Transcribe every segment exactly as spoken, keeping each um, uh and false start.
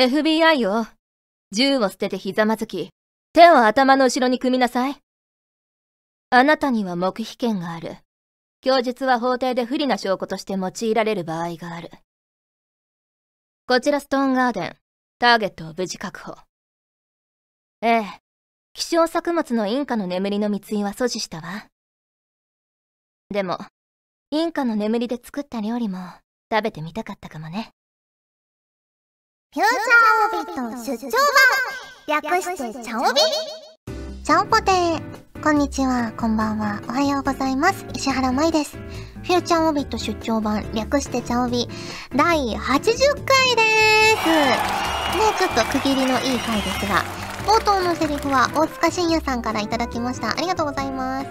エフビーアイ よ。銃を捨ててひざまずき、手を頭の後ろに組みなさい。あなたには黙秘権がある。供述は法廷で不利な証拠として用いられる場合がある。こちらストーンガーデン、ターゲットを無事確保。ええ、希少作物のインカの眠りの密輸は阻止したわ。でも、インカの眠りで作った料理も食べてみたかったかもね。フューチャーオービット出張版、略してチャオビ。チャオポテー、こんにちは、こんばんは、おはようございます。石原舞です。フューチャーオービット出張版、略してチャオビだいはちじゅっかいです。ね、ちょっと区切りのいい回ですが、冒頭のセリフは大塚信也さんからいただきました。ありがとうございます。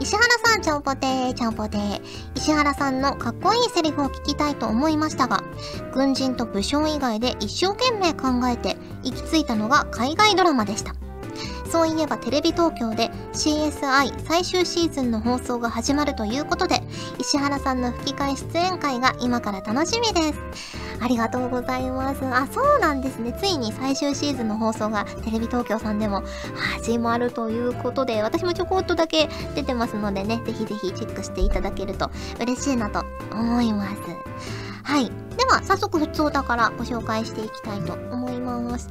石原さん、ちゃんぽてー、ちゃんぽてー。石原さんのかっこいいセリフを聞きたいと思いましたが、軍人と武将以外で一生懸命考えて行き着いたのが海外ドラマでした。そういえばテレビ東京で シーエスアイ 最終シーズンの放送が始まるということで、石原さんの吹き替え出演会が今から楽しみです。ありがとうございます。あ、そうなんですね。ついに最終シーズンの放送がテレビ東京さんでも始まるということで、私もちょこっとだけ出てますのでね、ぜひぜひチェックしていただけると嬉しいなと思います。はい。では、早速普通歌からご紹介していきたいと思います。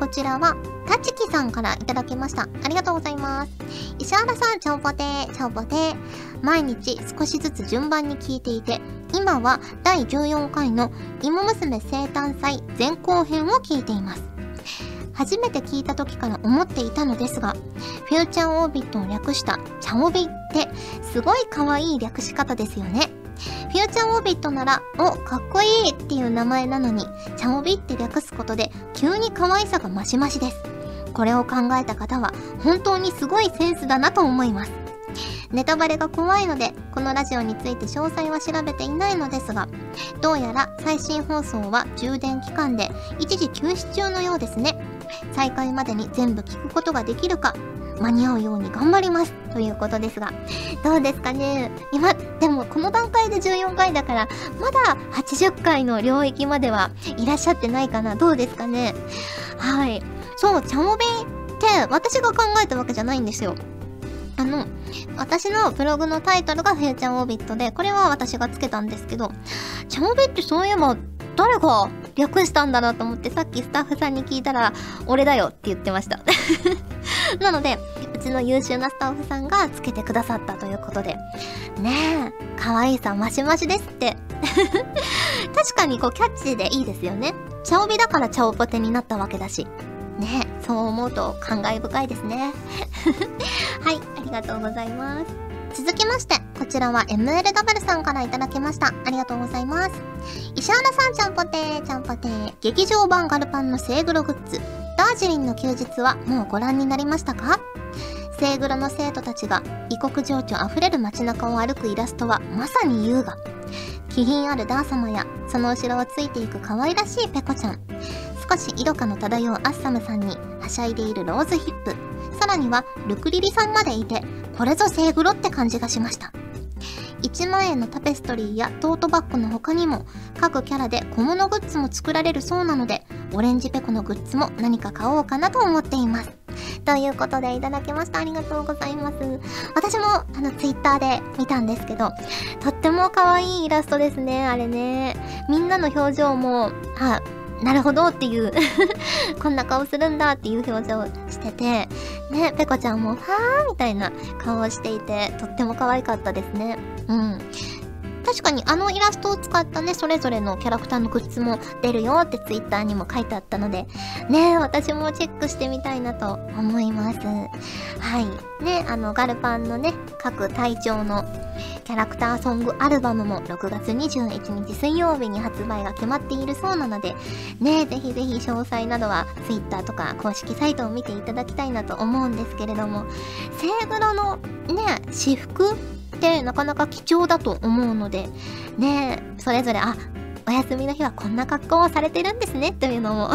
こちらは、たちきさんからいただきました。ありがとうございます。石原さん、ちゃんぽてー、ちゃんぽてー。毎日少しずつ順番に聞いていて、今はだいじゅうよんかいの芋娘生誕祭前後編を聞いています。初めて聞いた時から思っていたのですが、フューチャーオービットを略したチャオビってすごい可愛い略し方ですよね。フューチャーオービットなら、お、かっこいいっていう名前なのに、チャオビって略すことで急に可愛さが増し増しです。これを考えた方は本当にすごいセンスだなと思います。ネタバレが怖いので、このラジオについて詳細は調べていないのですが、どうやら最新放送は充電期間で一時休止中のようですね。再開までに全部聞くことができるか、間に合うように頑張りますということですが、どうですかね。今でもこの段階でじゅうよんかいだから、まだはちじゅっかいの領域まではいらっしゃってないかな。どうですかね。はい、そう、チャオビって私が考えたわけじゃないんですよ。あの、私のブログのタイトルがフューチャーオービットで、これは私がつけたんですけど、チャオビってそういえば誰が略したんだなと思って、さっきスタッフさんに聞いたら俺だよって言ってましたなので、うちの優秀なスタッフさんがつけてくださったということでね、え、可愛さマシマシですって確かにこうキャッチでいいですよね。チャオビだからチャオポテになったわけだしね、え、そう思うと感慨深いですねはい、ありがとうございます。続きまして、こちらは エムエルダブリュー さんからいただきました。ありがとうございます。石原さん、ちゃんぽてー、ちゃんぽてー。劇場版ガルパンのセイグログッズ、ダージリンの休日はもうご覧になりましたか？セイグロの生徒たちが異国情緒あふれる街中を歩くイラストはまさに優雅。気品あるダー様や、その後ろをついていく可愛らしいペコちゃん、少し色香の漂うアッサムさんにはしゃいでいるローズヒップ、さらにはルクリリさんまでいて、これぞセイグロって感じがしました。いちまんえんのタペストリーやトートバッグの他にも、各キャラで小物グッズも作られるそうなので、オレンジペコのグッズも何か買おうかなと思っています。ということでいただきました。ありがとうございます。私もあのツイッターで見たんですけど、とっても可愛いイラストですね。あれね、みんなの表情も、はなるほどっていうこんな顔するんだっていう表情をしててね、ペコちゃんもはーみたいな顔をしていて、とっても可愛かったですね。うん、確かにあのイラストを使ったね、それぞれのキャラクターのグッズも出るよってツイッターにも書いてあったのでね、私もチェックしてみたいなと思います。はいね、あのガルパンのね、各隊長のキャラクターソングアルバムもろくがつにじゅういちにち水曜日に発売が決まっているそうなのでね、ぜひぜひ詳細などは Twitter とか公式サイトを見ていただきたいなと思うんですけれども、セイグロのね、私服ってなかなか貴重だと思うのでね、それぞれ、あ、お休みの日はこんな格好をされてるんですねというのも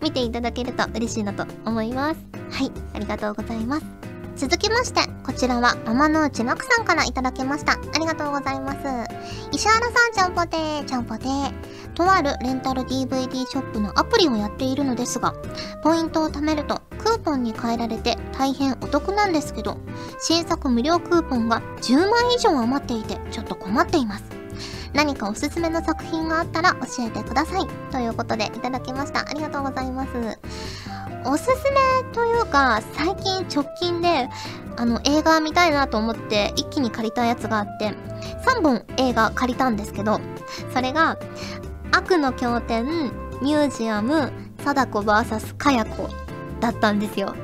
見ていただけると嬉しいなと思います。はい、ありがとうございます。続きまして、こちらは天の内まくさんからいただきました。ありがとうございます。石原さん、ちゃんぽてー、ちゃんぽてー。とあるレンタル ディーブイディー ショップのアプリをやっているのですが、ポイントを貯めるとクーポンに変えられて大変お得なんですけど、新作無料クーポンがじゅうまん以上余っていてちょっと困っています。何かおすすめの作品があったら教えてください。ということでいただきました。ありがとうございます。おすすめというか、最近直近で、あの、映画見たいなと思って一気に借りたやつがあって、さんぼん映画借りたんですけど、それが、悪の教典、ミュージアム、貞子 ブイエス かや子だったんですよ。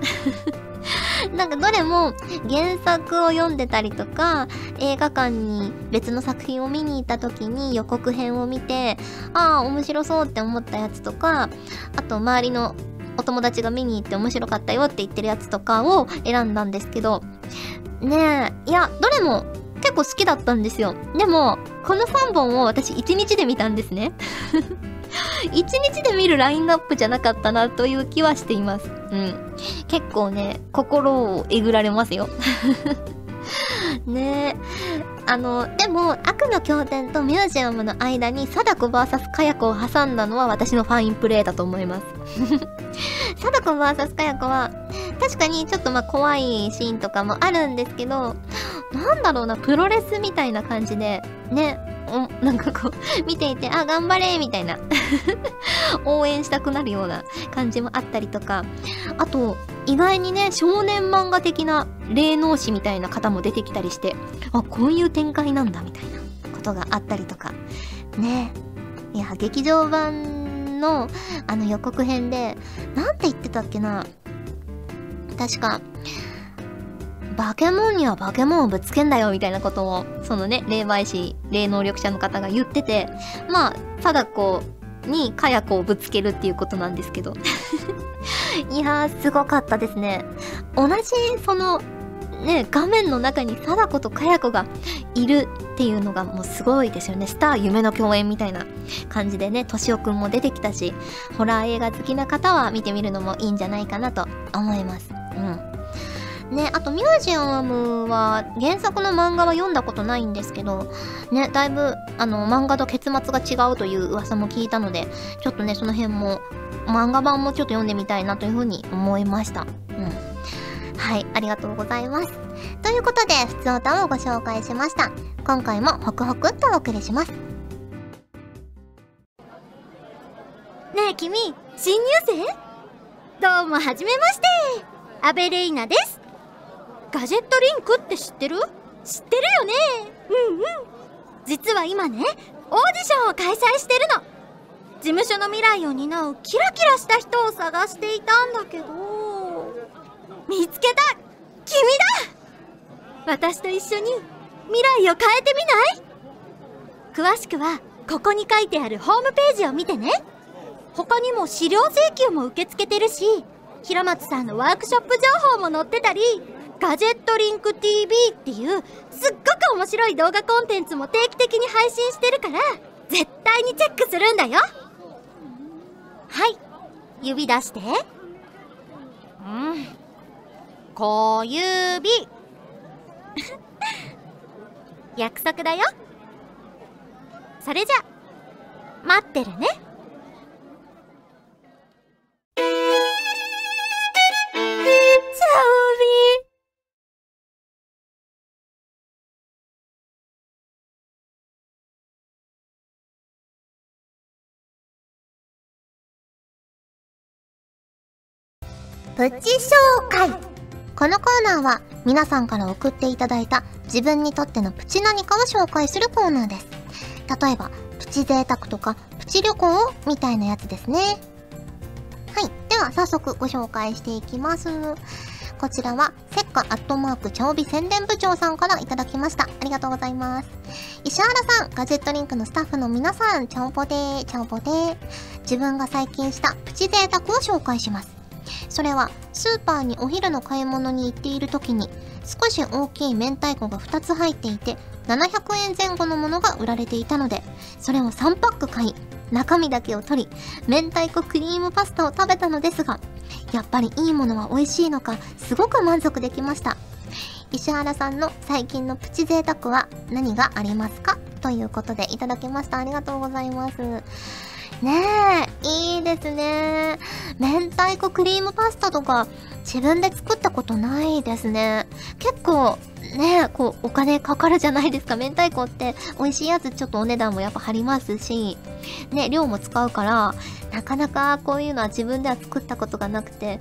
なんかどれも原作を読んでたりとか、映画館に別の作品を見に行った時に予告編を見て、ああ面白そうって思ったやつとか、あと周りのお友達が見に行って面白かったよって言ってるやつとかを選んだんですけど、ねえ、いや、どれも結構好きだったんですよ。でも、このさんぼんを私いちにちで見たんですね。いちにちで見るラインナップじゃなかったなという気はしています。うん。結構ね、心をえぐられますよ。ねえ。あの、でも、悪の教典とミュージアムの間に、貞子 ブイエス かや子を挟んだのは私のファインプレーだと思います。貞子 ブイエス かや子は、確かにちょっとまあ怖いシーンとかもあるんですけど、なんだろうな、プロレスみたいな感じで、ね。お、なんかこう、見ていて、あ、頑張れみたいな。応援したくなるような感じもあったりとか。あと、意外にね、少年漫画的な霊能師みたいな方も出てきたりして、あ、こういう展開なんだみたいなことがあったりとか。ねえ。いや、劇場版のあの予告編で、なんて言ってたっけな。確か、バケモンにはバケモンをぶつけんだよみたいなことを、そのね、霊媒師、霊能力者の方が言ってて、まあ、貞子にかや子をぶつけるっていうことなんですけど。いやー、すごかったですね。同じ、その、ね、画面の中に貞子とかや子がいるっていうのがもうすごいですよね。スター夢の共演みたいな感じでね、としおくんも出てきたし、ホラー映画好きな方は見てみるのもいいんじゃないかなと思います。うん。ね、あとミュージアムは原作の漫画は読んだことないんですけど、ね、だいぶあの漫画と結末が違うという噂も聞いたので、ちょっとね、その辺も漫画版もちょっと読んでみたいなというふうに思いました。うん。はい、ありがとうございます。ということで、ふつおたをご紹介しました。今回もホクホクっとお送りします。ねえ君、新入生？どうもはじめまして。阿部玲奈です。ガジェットリンクって知ってる？知ってるよね。うんうん。実は今ね、オーディションを開催してるの。事務所の未来を担うキラキラした人を探していたんだけど、見つけた！君だ！私と一緒に未来を変えてみない？詳しくはここに書いてあるホームページを見てね。他にも資料請求も受け付けてるし、平松さんのワークショップ情報も載ってたり、ガジェットリンク ティーブイ っていうすっごく面白い動画コンテンツも定期的に配信してるから、絶対にチェックするんだよ。はい、指出して。うん、小指。約束だよ。それじゃ待ってるね。プチ紹介。このコーナーは皆さんから送っていただいた自分にとってのプチ何かを紹介するコーナーです。例えば、プチ贅沢とかプチ旅行みたいなやつですね。はい。では早速ご紹介していきます。こちらは、せっかアットマークちゃおび宣伝部長さんからいただきました。ありがとうございます。石原さん、ガジェットリンクのスタッフの皆さん、ちゃおぽでー、ちゃおぽでー。自分が最近したプチ贅沢を紹介します。それは、スーパーにお昼の買い物に行っている時に、少し大きい明太子がふたつ入っていて、ななひゃくえんぜん後のものが売られていたので、それをさんパック買い、中身だけを取り、明太子クリームパスタを食べたのですが、やっぱりいいものは美味しいのか、すごく満足できました。石原さんの最近のプチ贅沢は何がありますかということでいただきました。ありがとうございます。ねえ、いいですね。明太子クリームパスタとか自分で作ったことないですね。結構ね、こうお金かかるじゃないですか。明太子って美味しいやつちょっとお値段もやっぱ張りますし、ね、量も使うから、なかなかこういうのは自分では作ったことがなくて、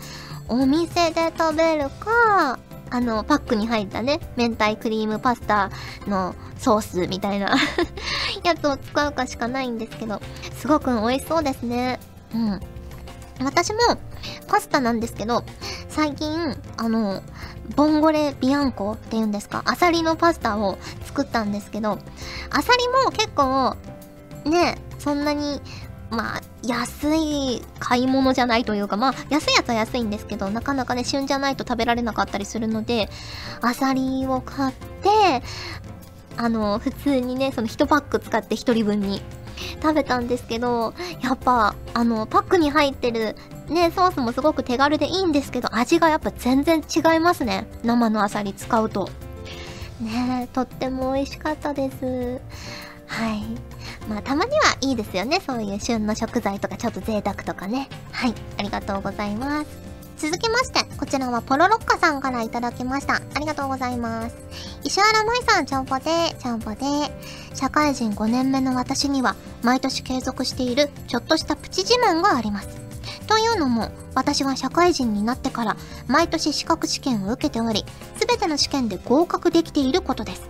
お店で食べるか、あの、パックに入ったね、明太クリームパスタのソースみたいなやつを使うかしかないんですけど、すごく美味しそうですね。うん。私もパスタなんですけど、最近、あの、ボンゴレビアンコっていうんですか、アサリのパスタを作ったんですけど、アサリも結構、ね、そんなに、まあ、安い買い物じゃないというか、まあ、安いやつは安いんですけど、なかなかね、旬じゃないと食べられなかったりするので、アサリを買って、あの、普通にね、そのいちパック使ってひとりぶんに食べたんですけど、やっぱ、あの、パックに入ってるね、ソースもすごく手軽でいいんですけど、味がやっぱ全然違いますね。生のアサリ使うと。ね、とっても美味しかったです。はい。まあ、たまにはいいですよね。そういう旬の食材とか、ちょっと贅沢とかね。はい。ありがとうございます。続きまして、こちらはポロロッカさんからいただきました。ありがとうございます。石原舞さん、ちゃんぽでー、ちゃんぽでー。社会人ごねんめの私には、毎年継続している、ちょっとしたプチ自慢があります。というのも、私は社会人になってから、毎年資格試験を受けており、すべての試験で合格できていることです。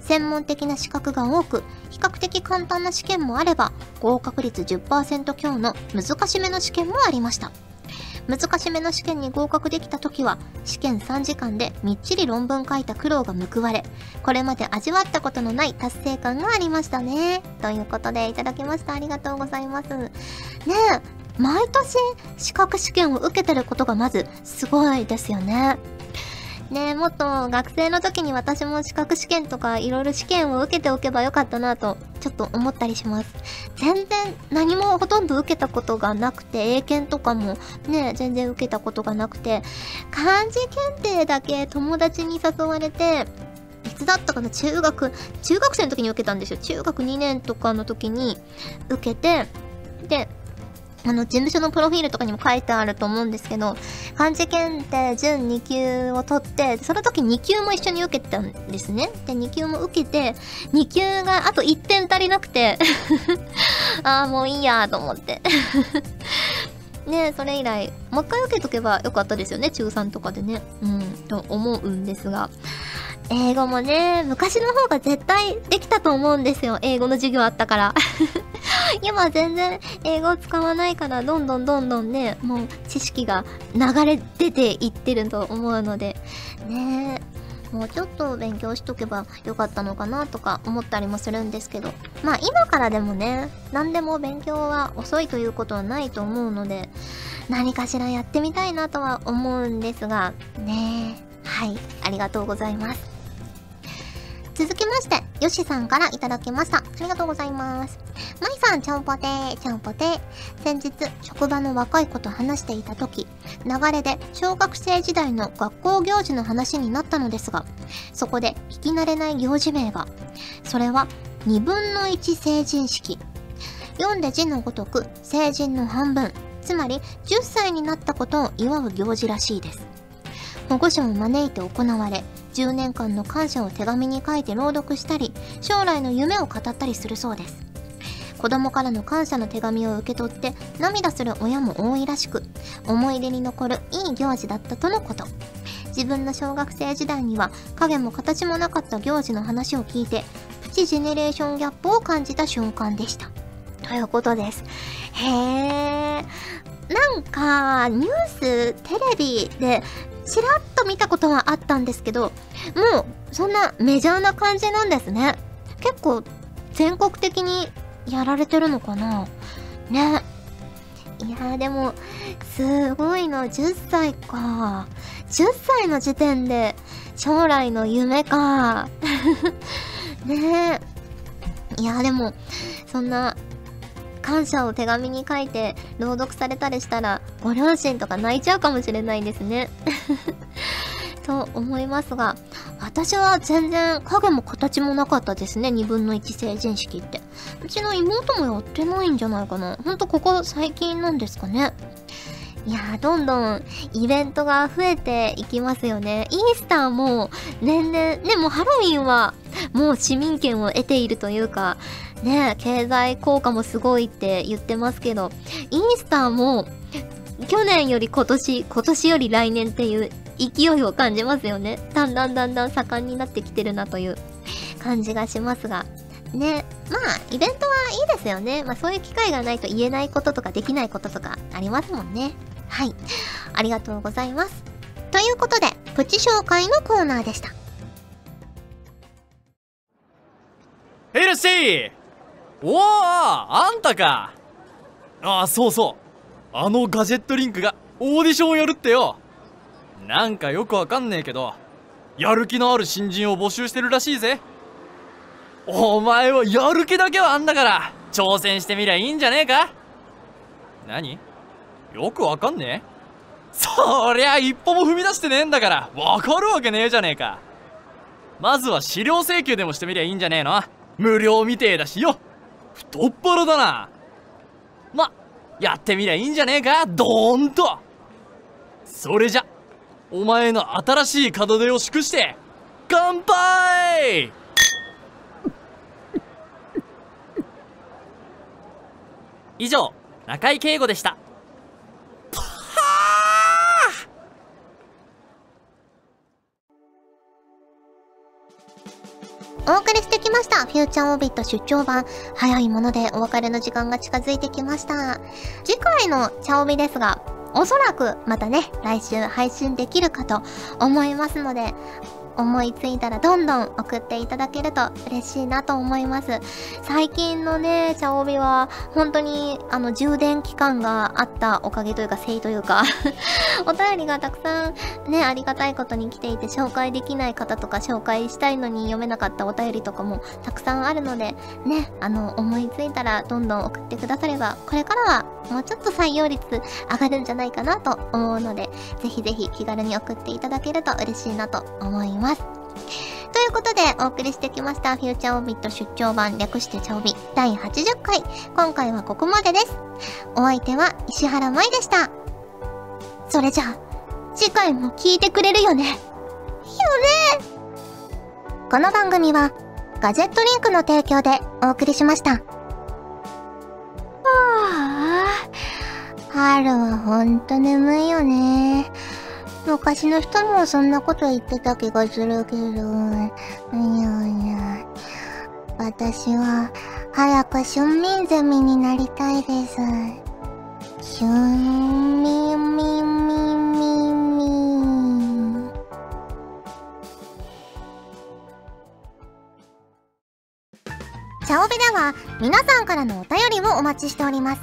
専門的な資格が多く、比較的簡単な試験もあれば、合格率 じゅっパーセント 強の難しめの試験もありました。難しめの試験に合格できた時は、試験さんじかんでみっちり論文書いた苦労が報われ、これまで味わったことのない達成感がありましたね。ということでいただきました。ありがとうございます。ねえ、毎年資格試験を受けてることがまずすごいですよね。ねえ、もっと学生の時に私も資格試験とかいろいろ試験を受けておけばよかったなとちょっと思ったりします。全然何もほとんど受けたことがなくて、英検とかもね、全然受けたことがなくて、漢字検定だけ友達に誘われて、いつだったかな、中学、中学生の時に受けたんですよ。中学にねんとかの時に受けて、で、あの、事務所のプロフィールとかにも書いてあると思うんですけど、漢字検定準にきゅうを取って、その時にきゅうも一緒に受けてたんですね。で、にきゅうも受けて、にきゅうがあといってん足りなくて、ああ、もういいやと思って。ね、それ以来、もう一回受けとけばよかったですよね、中さんとかでね。うん、と思うんですが。英語もね、昔の方が絶対できたと思うんですよ。英語の授業あったから。今全然英語を使わないから、どんどんどんどんね、もう知識が流れ出ていってると思うので、ねえ、もうちょっと勉強しとけばよかったのかなとか思ったりもするんですけど、まあ今からでもね、何でも勉強は遅いということはないと思うので、何かしらやってみたいなとは思うんですが、ねえ、はい、ありがとうございます。続きまして、ヨシさんからいただきました。ありがとうございます。マイさん、ちゃんぽてー、ちゃんぽてー。先日、職場の若い子と話していたとき、流れで小学生時代の学校行事の話になったのですが、そこで聞き慣れない行事名が、それはにぶんのいち成人式。読んで字のごとく、成人の半分、つまりじゅっさいになったことを祝う行事らしいです。保護者を招いて行われ、じゅうねんかんの感謝を手紙に書いて朗読したり、将来の夢を語ったりするそうです。子供からの感謝の手紙を受け取って涙する親も多いらしく、思い出に残るいい行事だったとのこと。自分の小学生時代には影も形もなかった行事の話を聞いて、プチジェネレーションギャップを感じた瞬間でした。ということです。へー。なんか、ニュース、テレビで、ちらっと見たことはあったんですけど、もうそんなメジャーな感じなんですね。結構全国的にやられてるのかなね。いやー、でもすごいな、じゅっさいか。じゅっさいの時点で将来の夢かねえ。いやー、でもそんな感謝を手紙に書いて朗読されたりしたら、ご両親とか泣いちゃうかもしれないですねと思いますが、私は全然影も形もなかったですね、にぶんのいち成人式って。うちの妹もやってないんじゃないかな。ほんとここ最近なんですかね。いやー、どんどんイベントが増えていきますよね。イースターも年々、ね、もうハロウィンはもう市民権を得ているというか、ね、経済効果もすごいって言ってますけど、イースターも去年より今年、今年より来年っていう勢いを感じますよね。だんだんだんだん盛んになってきてるなという感じがしますが。ね、まあ、イベントはいいですよね。まあ、そういう機会がないと言えないこととかできないこととかありますもんね。はい。ありがとうございます。ということで、プチ紹介のコーナーでした。ヘルシー！おお、あんたか。ああ、そうそう。あのガジェットリンクがオーディションをやるってよ。なんかよくわかんねえけど、やる気のある新人を募集してるらしいぜ。お前はやる気だけはあんだから、挑戦してみりゃいいんじゃねえか？何？よくわかんねえ？そりゃ一歩も踏み出してねえんだからわかるわけねえじゃねえか。まずは資料請求でもしてみりゃいいんじゃねえの？無料みてえだしよ。太っ腹だな。ま、やってみりゃいいんじゃねえか、どーんと。それじゃ、お前の新しい門出を祝して、乾杯！以上、中井敬吾でした。お送りしてきました。フューチャーオービット出張版。早いものでお別れの時間が近づいてきました。次回のチャオビですが、おそらくまたね、来週配信できるかと思いますので、思いついたらどんどん送っていただけると嬉しいなと思います。最近のね、チャオビは本当にあの充電期間があったおかげというか、せいというか、お便りがたくさんね、ありがたいことに来ていて、紹介できない方とか紹介したいのに読めなかったお便りとかもたくさんあるので、ね、あの思いついたらどんどん送ってくだされば、これからはもうちょっと採用率上がるんじゃないかなと思うので、ぜひぜひ気軽に送っていただけると嬉しいなと思います。ということでお送りしてきましたフューチャーオービット出張版、略してチャオビだいはちじゅっかい、今回はここまでです。お相手は石原舞でした。それじゃあ次回も聞いてくれるよねよね。この番組はガジェットリンクの提供でお送りしました。はあ、春はほんと眠いよね。昔の人もそんなこと言ってた気がするけど、いやいや、私は早く春眠ゼミになりたいです。春眠みみみ。チャオビでは皆さんからのお便りをお待ちしております。